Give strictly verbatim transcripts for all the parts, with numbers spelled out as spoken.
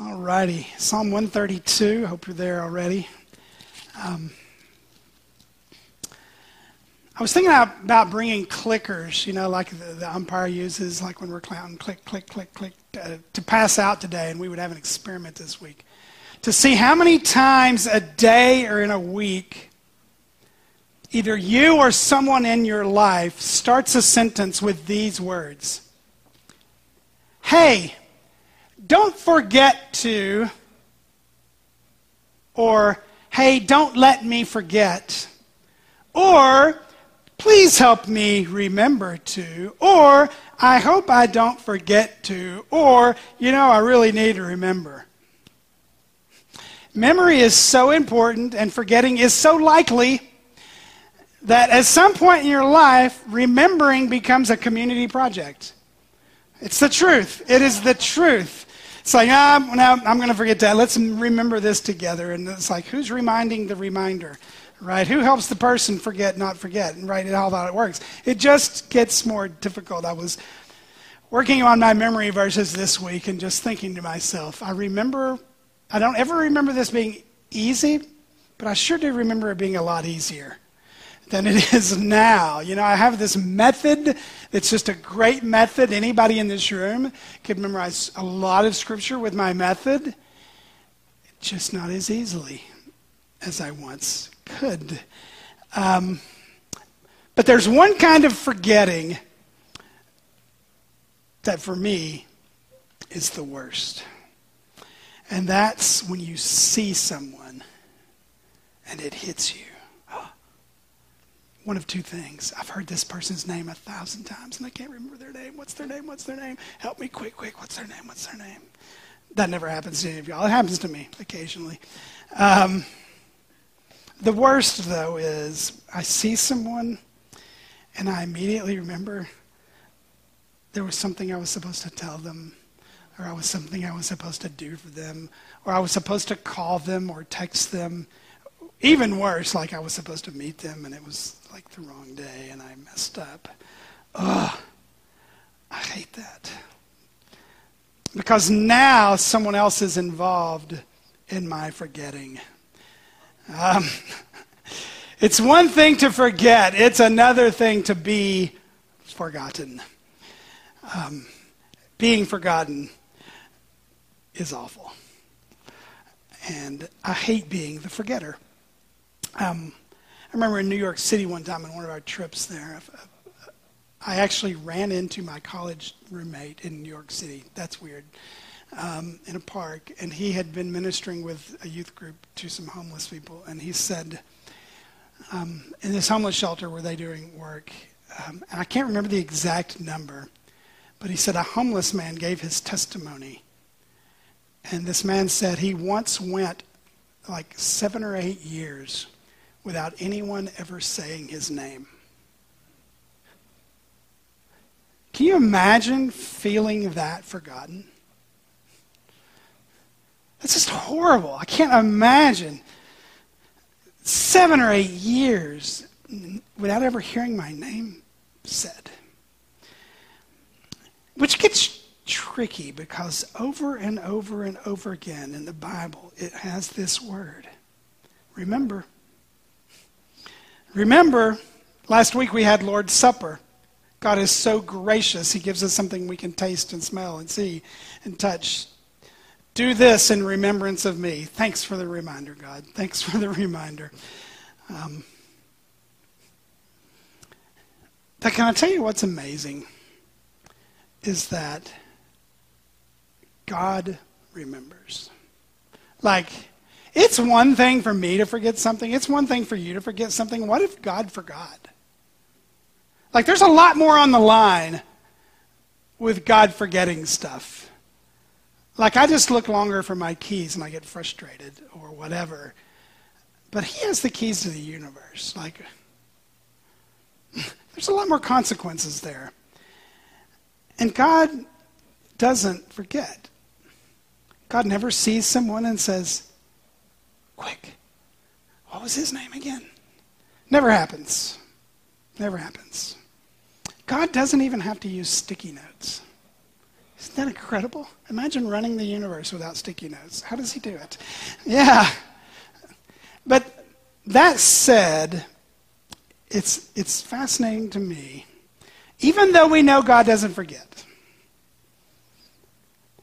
All righty, Psalm one thirty-two. I hope you're there already. Um, I was thinking about bringing clickers, you know, like the, the umpire uses, like when we're counting, click, click, click, click, uh, to pass out today, and we would have an experiment this week to see how many times a day or in a week either you or someone in your life starts a sentence with these words. Hey, don't forget to, or hey, don't let me forget, or please help me remember to, or I hope I don't forget to, or you know, I really need to remember. Memory is so important and forgetting is so likely that at some point in your life, remembering becomes a community project. It's the truth. It is the truth. It's like, ah, oh, no, I'm going to forget that. Let's remember this together. And it's like, who's reminding the reminder, right? Who helps the person forget, not forget, and right, how that it works. It just gets more difficult. I was working on my memory verses this week and just thinking to myself, I remember, I don't ever remember this being easy, but I sure do remember it being a lot easier than it is now. You know, I have this method that's just a great method. Anybody in this room could memorize a lot of scripture with my method. Just not as easily as I once could. Um, but there's one kind of forgetting that for me is the worst. And that's when you see someone and it hits you. One of two things. I've heard this person's name a thousand times and I can't remember their name. What's their name? What's their name? Help me quick, quick. What's their name? What's their name? That never happens to any of y'all. It happens to me occasionally. Um, the worst, though, is I see someone and I immediately remember there was something I was supposed to tell them, or I was something I was supposed to do for them, or I was supposed to call them or text them. Even worse, like I was supposed to meet them and it was like the wrong day and I messed up. Ugh, I hate that. Because now someone else is involved in my forgetting. Um, it's one thing to forget, it's another thing to be forgotten. Um, being forgotten is awful. And I hate being the forgetter. Um, I remember in New York City one time on one of our trips there, I actually ran into my college roommate in New York City. That's weird. Um, in a park, and he had been ministering with a youth group to some homeless people, and he said, um, in this homeless shelter were they doing work, um, and I can't remember the exact number, but he said a homeless man gave his testimony, and this man said he once went like seven or eight years without anyone ever saying his name. Can you imagine feeling that forgotten? That's just horrible. I can't imagine seven or eight years without ever hearing my name said. Which gets tricky because over and over and over again in the Bible, it has this word. Remember. Remember, last week we had Lord's Supper. God is so gracious. He gives us something we can taste and smell and see and touch. Do this in remembrance of me. Thanks for the reminder, God. Thanks for the reminder. Um, but can I tell you what's amazing is that God remembers. Like, it's one thing for me to forget something. It's one thing for you to forget something. What if God forgot? Like, there's a lot more on the line with God forgetting stuff. Like, I just look longer for my keys and I get frustrated or whatever. But he has the keys to the universe. Like, there's a lot more consequences there. And God doesn't forget. God never sees someone and says, quick, what was his name again? Never happens. Never happens. God doesn't even have to use sticky notes. Isn't that incredible? Imagine running the universe without sticky notes. How does he do it? Yeah. But that said, it's it's fascinating to me. Even though we know God doesn't forget,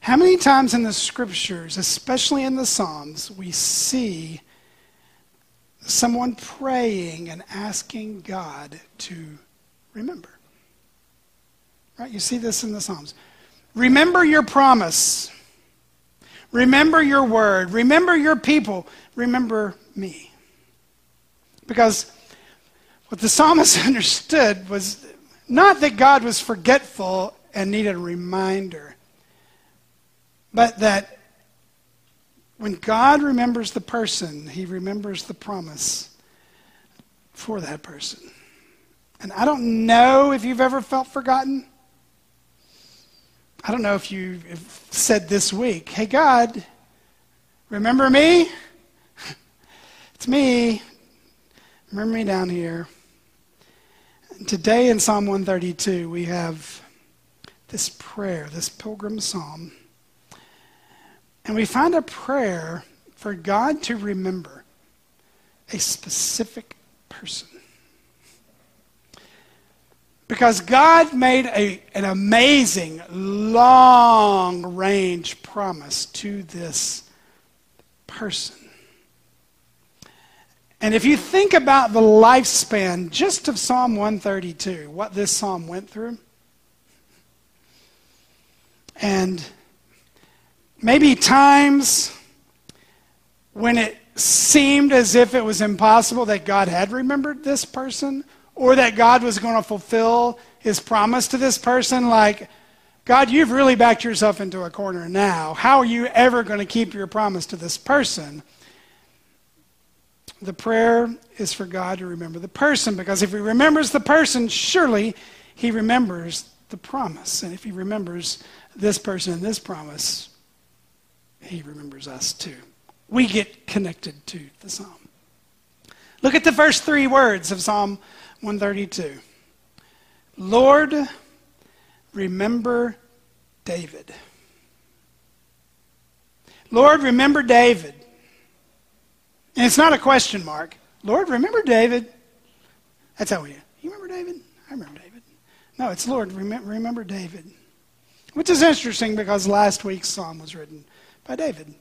how many times in the scriptures, especially in the Psalms, we see someone praying and asking God to remember? Right? You see this in the Psalms. Remember your promise. Remember your word. Remember your people. Remember me. Because what the psalmist understood was not that God was forgetful and needed a reminder, but that when God remembers the person, he remembers the promise for that person. And I don't know if you've ever felt forgotten. I don't know if you said this week, hey, God, remember me? It's me. Remember me down here. Today in Psalm one thirty-two, we have this prayer, this pilgrim psalm. And we find a prayer for God to remember a specific person. Because God made a, an amazing, long-range promise to this person. And if you think about the lifespan just of Psalm one thirty-two, what this psalm went through, and maybe times when it seemed as if it was impossible that God had remembered this person, or that God was going to fulfill his promise to this person, like, God, you've really backed yourself into a corner now. How are you ever going to keep your promise to this person? The prayer is for God to remember the person, because if he remembers the person, surely he remembers the promise. And if he remembers this person and this promise, he remembers us too. We get connected to the psalm. Look at the first three words of Psalm one thirty-two. Lord, remember David. Lord, remember David. And it's not a question mark. Lord, remember David. That's how we do. You remember David? I remember David. No, it's Lord, remember David. Which is interesting because last week's psalm was written by David.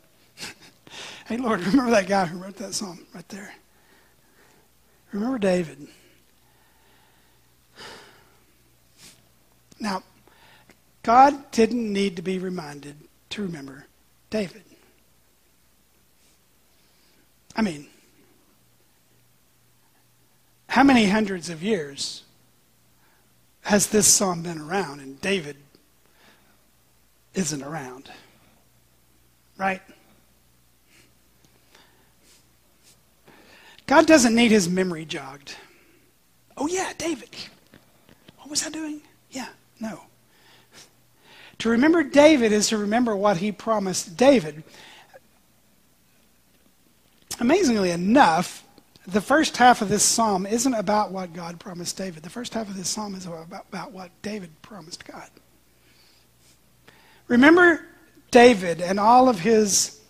Hey, Lord, remember that guy who wrote that psalm right there. Remember David. Now, God didn't need to be reminded to remember David. I mean, how many hundreds of years has this psalm been around and David isn't around? Right? God doesn't need his memory jogged. Oh yeah, David. What was I doing? Yeah, no. To remember David is to remember what he promised David. Amazingly enough, the first half of this psalm isn't about what God promised David. The first half of this psalm is about, about what David promised God. Remember David and all of his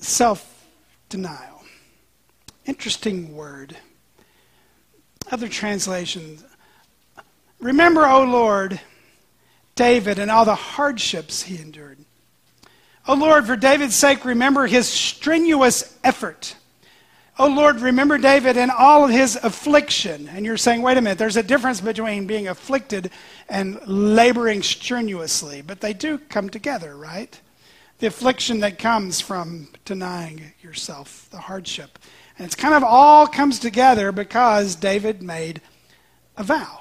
self-denial. Interesting word. Other translations. Remember, O Lord, David and all the hardships he endured. O Lord, for David's sake, remember his strenuous effort. O Lord, remember David and all of his affliction. And you're saying, wait a minute, there's a difference between being afflicted and laboring strenuously. But they do come together, right? The affliction that comes from denying yourself, the hardship. And it's kind of all comes together because David made a vow.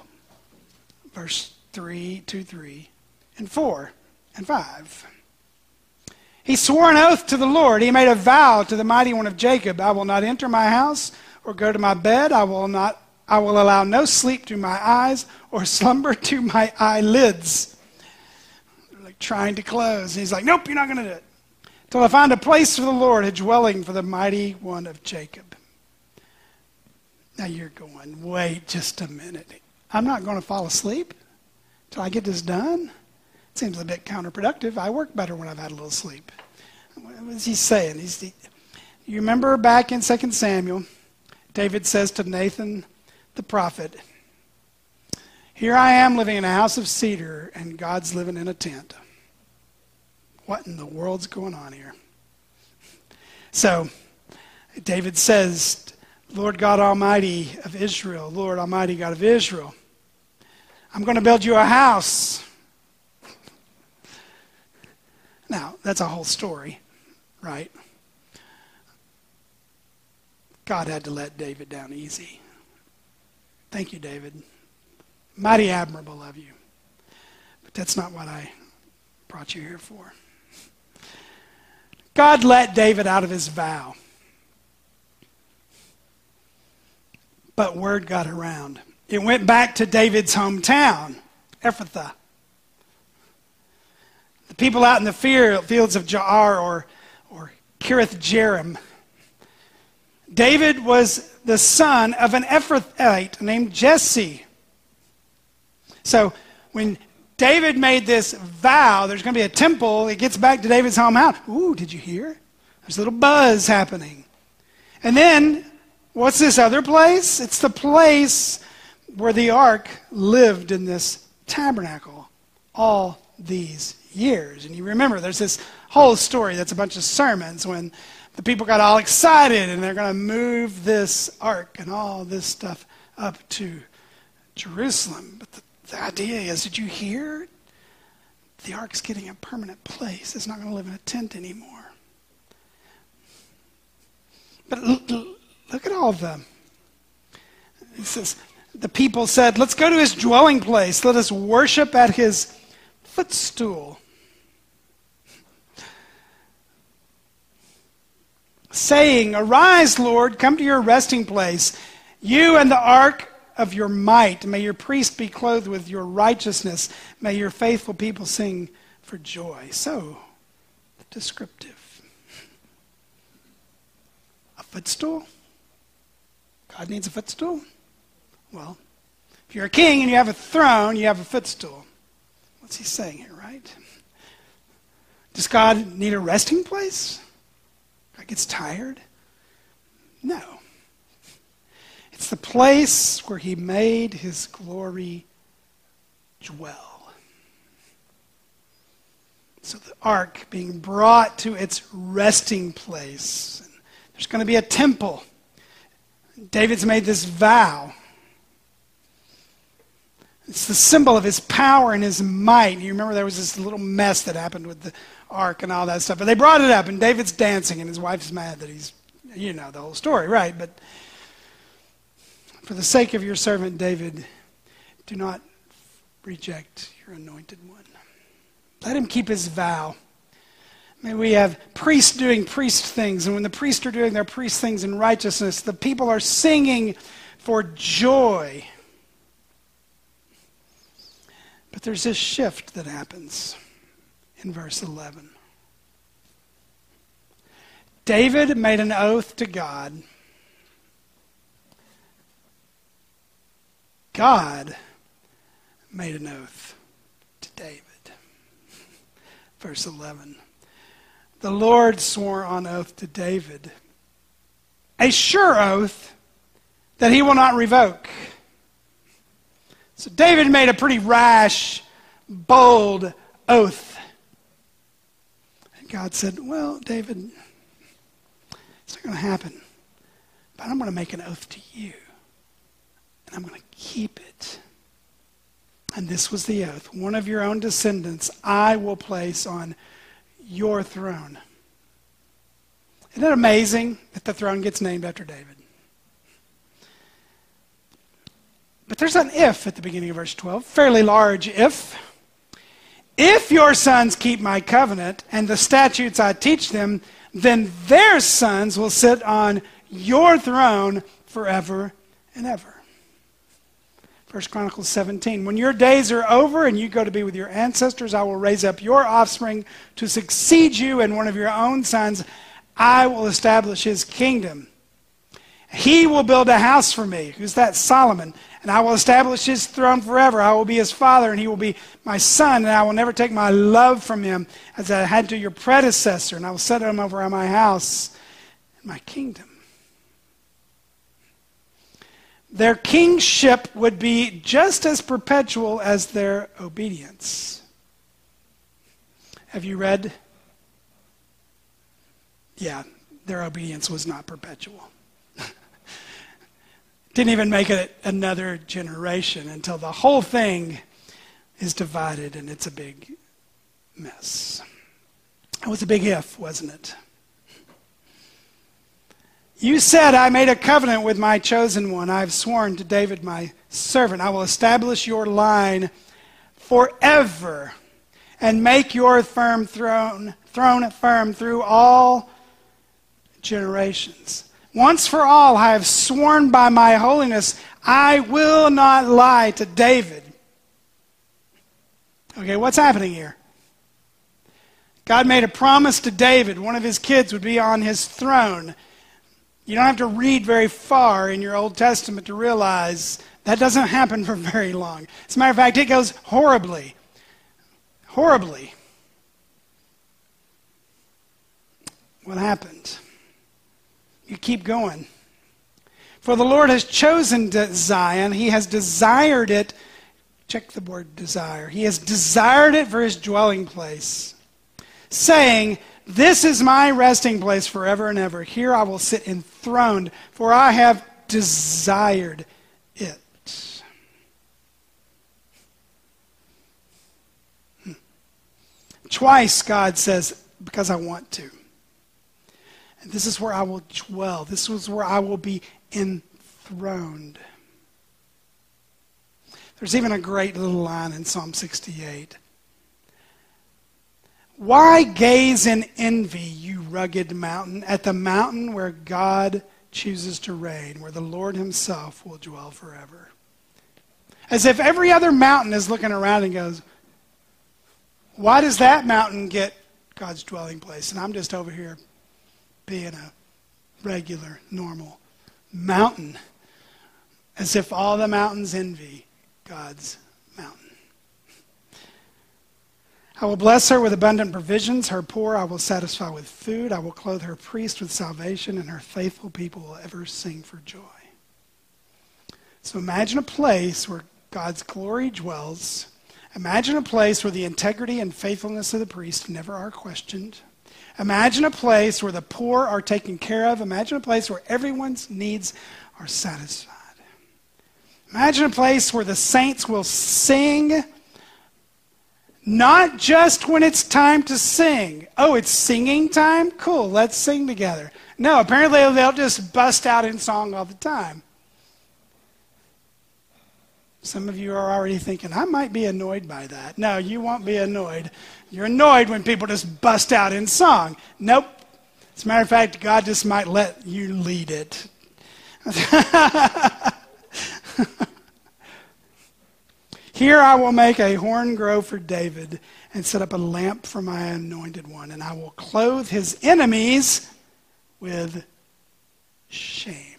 Verse three, two, three, and four, and five. He swore an oath to the Lord. He made a vow to the Mighty One of Jacob. I will not enter my house or go to my bed. I will not. I will allow no sleep to my eyes or slumber to my eyelids. They're like trying to close. And he's like, nope, you're not going to do it. Till I find a place for the Lord, a dwelling for the Mighty One of Jacob. Now you're going, wait just a minute. I'm not going to fall asleep till I get this done. seems a bit counterproductive. I work better when I've had a little sleep. What is he saying? He's, he, you remember back in Second Samuel, David says to Nathan the prophet, "Here I am living in a house of cedar, and God's living in a tent. What in the world's going on here?" So David says, "Lord God Almighty of Israel, Lord Almighty God of Israel, I'm going to build you a house." Now, that's a whole story, right? God had to let David down easy. Thank you, David. Mighty admirable of you. But that's not what I brought you here for. God let David out of his vow. But word got around. It went back to David's hometown, Ephrathah. The people out in the fields of Jaar or, or Kiriath Jearim. David was the son of an Ephrathite named Jesse. So when David made this vow, there's going to be a temple, it gets back to David's hometown. Ooh, did you hear? There's a little buzz happening. And then, what's this other place? It's the place where the ark lived in this tabernacle all these years. And you remember, there's this whole story that's a bunch of sermons when the people got all excited and they're going to move this ark and all this stuff up to Jerusalem. But the The idea is, did you hear? The ark's getting a permanent place. It's not going to live in a tent anymore. But look, look at all of them. It says, the people said, "Let's go to his dwelling place. Let us worship at his footstool." Saying, "Arise, Lord, come to your resting place. You and the ark of your might. May your priest be clothed with your righteousness. May your faithful people sing for joy." So descriptive. A footstool? God needs a footstool? Well, if you're a king and you have a throne, you have a footstool. What's he saying here, right? Does God need a resting place? God gets tired? No. It's the place where he made his glory dwell. So the ark being brought to its resting place. And there's going to be a temple. David's made this vow. It's the symbol of his power and his might. You remember there was this little mess that happened with the ark and all that stuff. But they brought it up, and David's dancing, and his wife's mad that he's, you know, the whole story, right? But for the sake of your servant David, do not reject your anointed one. Let him keep his vow. May we have priests doing priest things, and when the priests are doing their priest things in righteousness, the people are singing for joy. But there's this shift that happens in verse eleven. David made an oath to God. God made an oath to David. Verse eleven. The Lord swore on oath to David, a sure oath that he will not revoke. So David made a pretty rash, bold oath. And God said, "Well, David, it's not going to happen. But I'm going to make an oath to you. And I'm going to keep it." And this was the oath: "One of your own descendants I will place on your throne." Isn't it amazing that the throne gets named after David? But there's an if at the beginning of verse twelve, fairly large if. "If your sons keep my covenant and the statutes I teach them, then their sons will sit on your throne forever and ever." First Chronicles seventeen, "When your days are over and you go to be with your ancestors, I will raise up your offspring to succeed you, and one of your own sons I will establish his kingdom. He will build a house for me. Who's that? Solomon. And I will establish his throne forever. I will be his father, and he will be my son, and I will never take my love from him as I had to your predecessor, and I will set him over my house and my kingdom. Their kingship would be just as perpetual as their obedience. Have you read? Yeah, their obedience was not perpetual. Didn't even make it another generation until the whole thing is divided, and it's a big mess. It was a big if, wasn't it? You said, I made a covenant with my chosen one. I have sworn to David my servant. I will establish your line forever and make your firm throne, throne firm through all generations. Once for all, I have sworn by my holiness, I will not lie to David. Okay, what's happening here? God made a promise to David. One of his kids would be on his throne. You don't have to read very far in your Old Testament to realize that doesn't happen for very long. As a matter of fact, it goes horribly. Horribly. What happened? You keep going. For the Lord has chosen Zion. He has desired it. Check the word desire. He has desired it for his dwelling place, saying, this is my resting place forever and ever. Here I will sit enthroned, for I have desired it. Twice God says, because I want to. This is where I will dwell. This is where I will be enthroned. There's even a great little line in Psalm sixty-eight. Why gaze in envy, you rugged mountain, at the mountain where God chooses to reign, where the Lord himself will dwell forever? As if every other mountain is looking around and goes, why does that mountain get God's dwelling place? And I'm just over here being a regular, normal mountain, as if all the mountains envy God's mountain. I will bless her with abundant provisions. Her poor I will satisfy with food. I will clothe her priest with salvation, and her faithful people will ever sing for joy. So imagine a place where God's glory dwells. Imagine a place where the integrity and faithfulness of the priest never are questioned. Imagine a place where the poor are taken care of. Imagine a place where everyone's needs are satisfied. Imagine a place where the saints will sing, not just when it's time to sing. Oh, it's singing time? Cool, let's sing together. No, apparently they'll just bust out in song all the time. Some of you are already thinking, I might be annoyed by that. No, you won't be annoyed. You're annoyed when people just bust out in song. Nope. As a matter of fact, God just might let you lead it. Here I will make a horn grow for David and set up a lamp for my anointed one, and I will clothe his enemies with shame.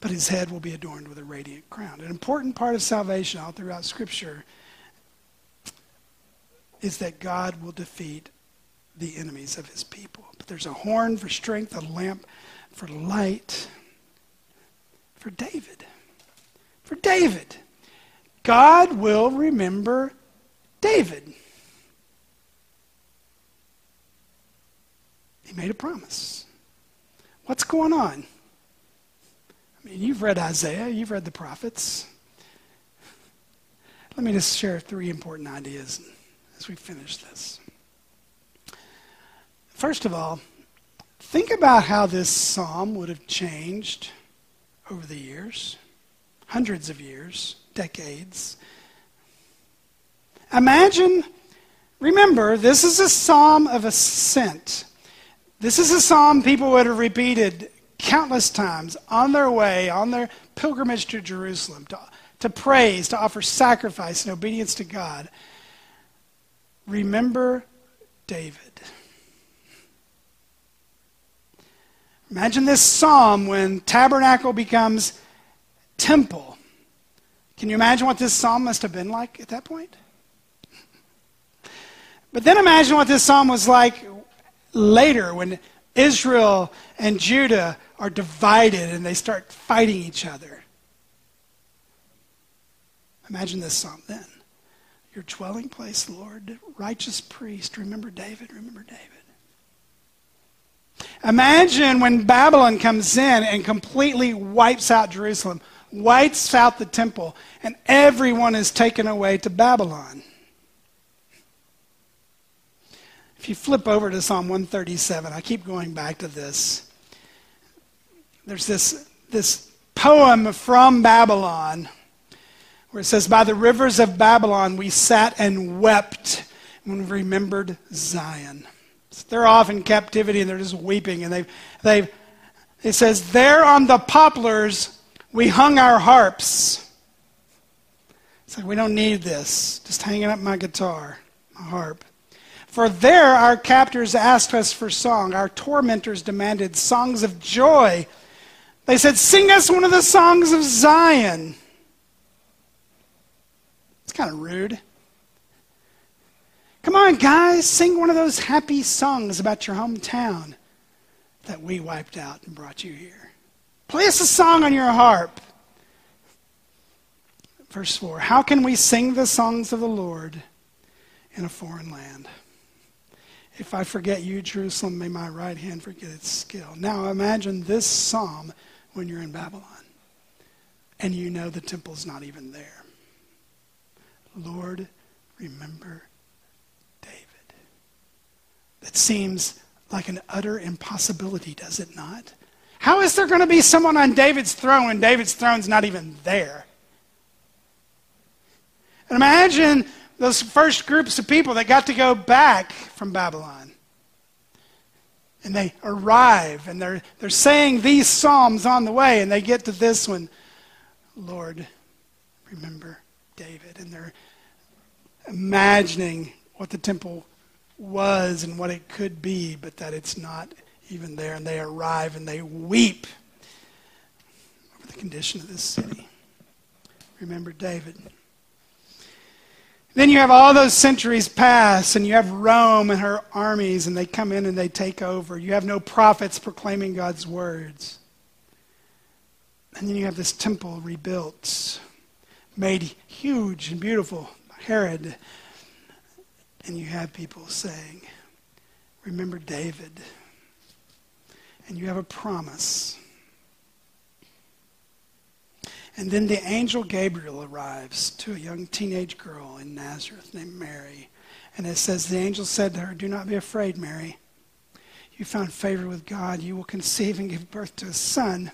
But his head will be adorned with a radiant crown. An important part of salvation all throughout Scripture is that God will defeat the enemies of his people. But there's a horn for strength, a lamp for light, for David. For David. God will remember David. He made a promise. What's going on? You've read Isaiah. You've read the prophets. Let me just share three important ideas as we finish this. First of all, think about how this psalm would have changed over the years, hundreds of years, decades. Imagine, remember, this is a psalm of ascent. This is a psalm people would have repeated countless times on their way, on their pilgrimage to Jerusalem, to, to praise, to offer sacrifice and obedience to God. Remember David. Imagine this psalm when tabernacle becomes temple. Can you imagine what this psalm must have been like at that point? But then imagine what this psalm was like later when Israel and Judah are divided and they start fighting each other. Imagine this psalm then. Your dwelling place, Lord, righteous priest. Remember David, remember David. Imagine when Babylon comes in and completely wipes out Jerusalem, wipes out the temple, and everyone is taken away to Babylon. If you flip over to Psalm one thirty-seven, I keep going back to this. There's this, this poem from Babylon where it says, by the rivers of Babylon we sat and wept when we remembered Zion. So they're off in captivity and they're just weeping. And they've, they've, it says, there on the poplars we hung our harps. It's like, we don't need this. Just hanging up my guitar, my harp. For there our captors asked us for song. Our tormentors demanded songs of joy. They said, sing us one of the songs of Zion. It's kind of rude. Come on, guys, sing one of those happy songs about your hometown that we wiped out and brought you here. Play us a song on your harp. Verse four, how can we sing the songs of the Lord in a foreign land? If I forget you, Jerusalem, may my right hand forget its skill. Now imagine this psalm when you're in Babylon and you know the temple's not even there. Lord, remember David. That seems like an utter impossibility, does it not? How is there going to be someone on David's throne when David's throne's not even there? And imagine those first groups of people that got to go back from Babylon. And they arrive and they're, they're saying these psalms on the way and they get to this one. Lord, remember David. And they're imagining what the temple was and what it could be, but that it's not even there. And they arrive and they weep over the condition of this city. Remember David. Then you have all those centuries pass, and you have Rome and her armies, and they come in and they take over. You have no prophets proclaiming God's words. And then you have this temple rebuilt, made huge and beautiful by Herod. And you have people saying, remember David. And you have a promise. And then the angel Gabriel arrives to a young teenage girl in Nazareth named Mary. And it says, the angel said to her, do not be afraid, Mary. You found favor with God. You will conceive and give birth to a son.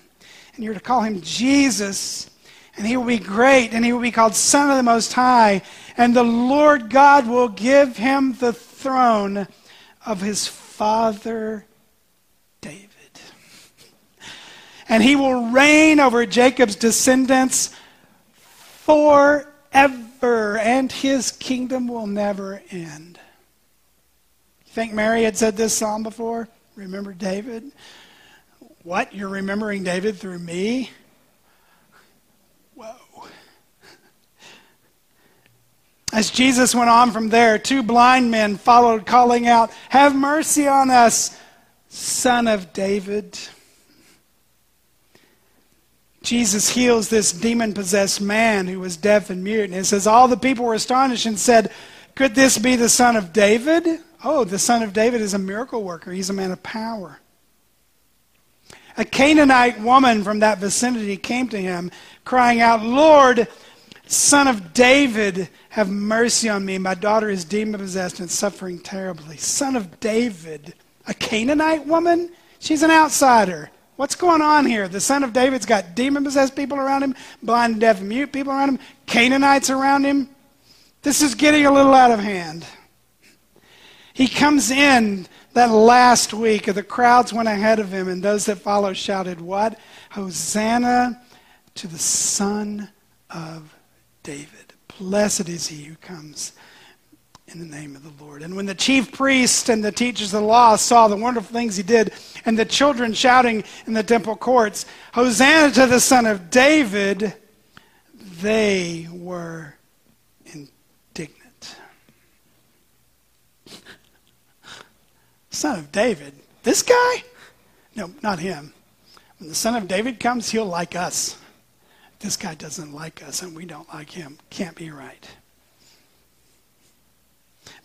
And you're to call him Jesus. And he will be great. And he will be called Son of the Most High. And the Lord God will give him the throne of his father David. And he will reign over Jacob's descendants forever, and his kingdom will never end. You think Mary had said this psalm before? Remember David? What? You're remembering David through me? Whoa. As Jesus went on from there, two blind men followed, calling out, have mercy on us, Son of David. Jesus heals this demon-possessed man who was deaf and mute. And it says, all the people were astonished and said, could this be the Son of David? Oh, the Son of David is a miracle worker. He's a man of power. A Canaanite woman from that vicinity came to him, crying out, Lord, Son of David, have mercy on me. My daughter is demon-possessed and suffering terribly. Son of David, a Canaanite woman? She's an outsider. What's going on here? The Son of David's got demon-possessed people around him, blind, deaf, and mute people around him, Canaanites around him. This is getting a little out of hand. He comes in that last week, and the crowds went ahead of him, and those that followed shouted, what? Hosanna to the Son of David. Blessed is he who comes in the name of the Lord. And when the chief priests and the teachers of the law saw the wonderful things he did and the children shouting in the temple courts, "Hosanna to the Son of David," they were indignant. Son of David? This guy? No, not him. When the Son of David comes, he'll like us. This guy doesn't like us, and we don't like him. Can't be right.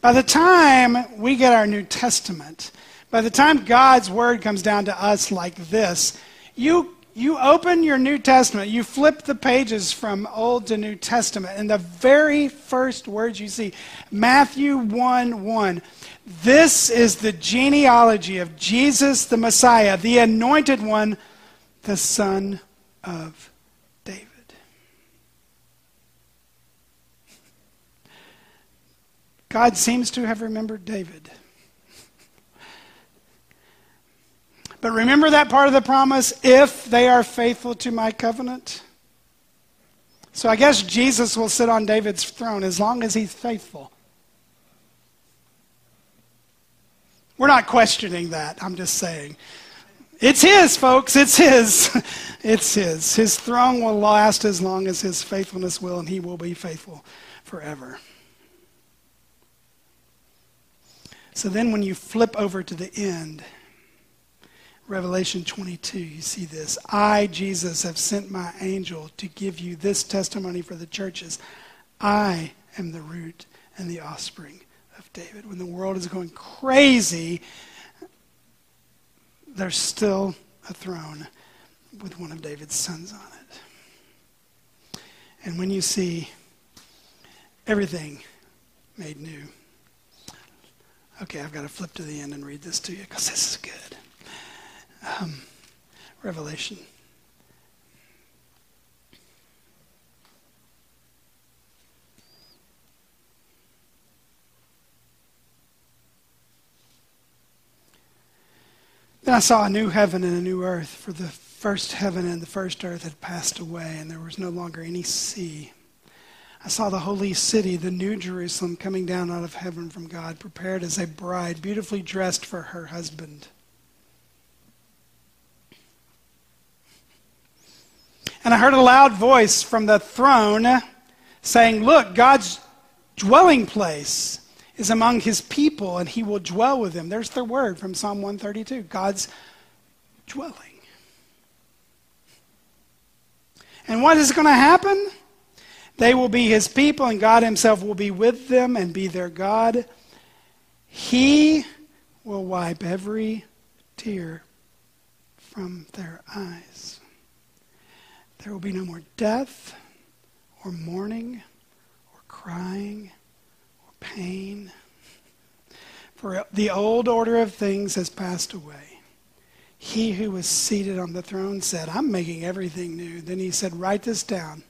By the time we get our New Testament, by the time God's Word comes down to us like this, you you open your New Testament, you flip the pages from Old to New Testament, and the very first words you see, Matthew one one, this is the genealogy of Jesus the Messiah, the Anointed One, the Son of David. God seems to have remembered David. But remember that part of the promise, if they are faithful to my covenant. So I guess Jesus will sit on David's throne as long as he's faithful. We're not questioning that, I'm just saying. It's his, folks, it's his. It's his. His throne will last as long as his faithfulness will, and he will be faithful forever. So then when you flip over to the end, Revelation twenty-two, you see this. I, Jesus, have sent my angel to give you this testimony for the churches. I am the root and the offspring of David. When the world is going crazy, there's still a throne with one of David's sons on it. And when you see everything made new. Okay, I've got to flip to the end and read this to you because this is good. Um, Revelation. Then I saw a new heaven and a new earth, for the first heaven and the first earth had passed away, and there was no longer any sea. I saw the holy city, the new Jerusalem, coming down out of heaven from God, prepared as a bride, beautifully dressed for her husband. And I heard a loud voice from the throne saying, "Look, God's dwelling place is among his people, and he will dwell with them." There's the word from Psalm one thirty-two, God's dwelling. And what is going to happen? They will be his people, and God himself will be with them and be their God. He will wipe every tear from their eyes. There will be no more death, or mourning, or crying, or pain. For the old order of things has passed away. He who was seated on the throne said, "I'm making everything new." Then he said, "Write this down.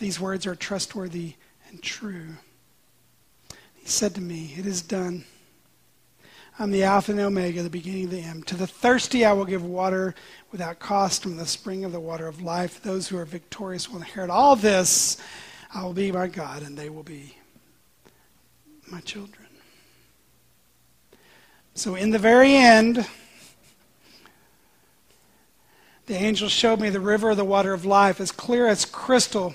These words are trustworthy and true." He said to me, "It is done. I'm the Alpha and the Omega, the beginning and the end. To the thirsty I will give water without cost from the spring of the water of life. Those who are victorious will inherit all this. I will be my God, and they will be my children." So in the very end, the angel showed me the river of the water of life, as clear as crystal,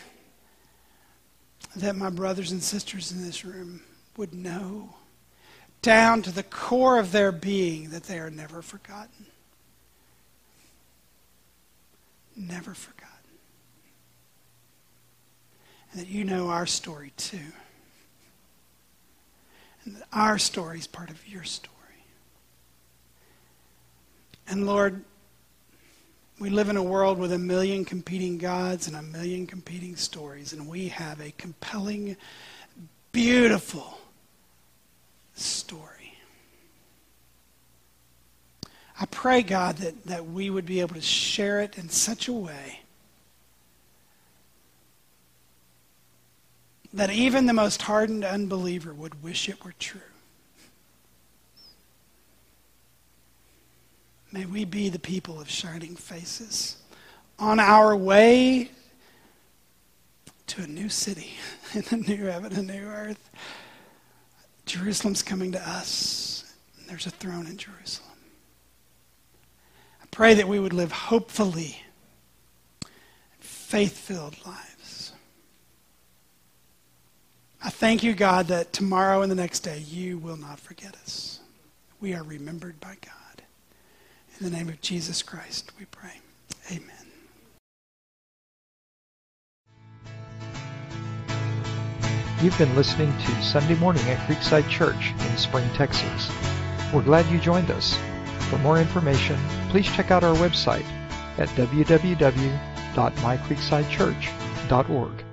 that my brothers and sisters in this room would know down to the core of their being that they are never forgotten. Never forgotten. And that you know our story too. And that our story is part of your story. And Lord, we live in a world with a million competing gods and a million competing stories, and we have a compelling, beautiful story. I pray, God, that, that we would be able to share it in such a way that even the most hardened unbeliever would wish it were true. May we be the people of shining faces on our way to a new city and a new heaven and a new earth. Jerusalem's coming to us. And there's a throne in Jerusalem. I pray that we would live hopefully, faith-filled lives. I thank you, God, that tomorrow and the next day you will not forget us. We are remembered by God. In the name of Jesus Christ, we pray. Amen. You've been listening to Sunday Morning at Creekside Church in Spring, Texas. We're glad you joined us. For more information, please check out our website at w w w dot my creekside church dot org.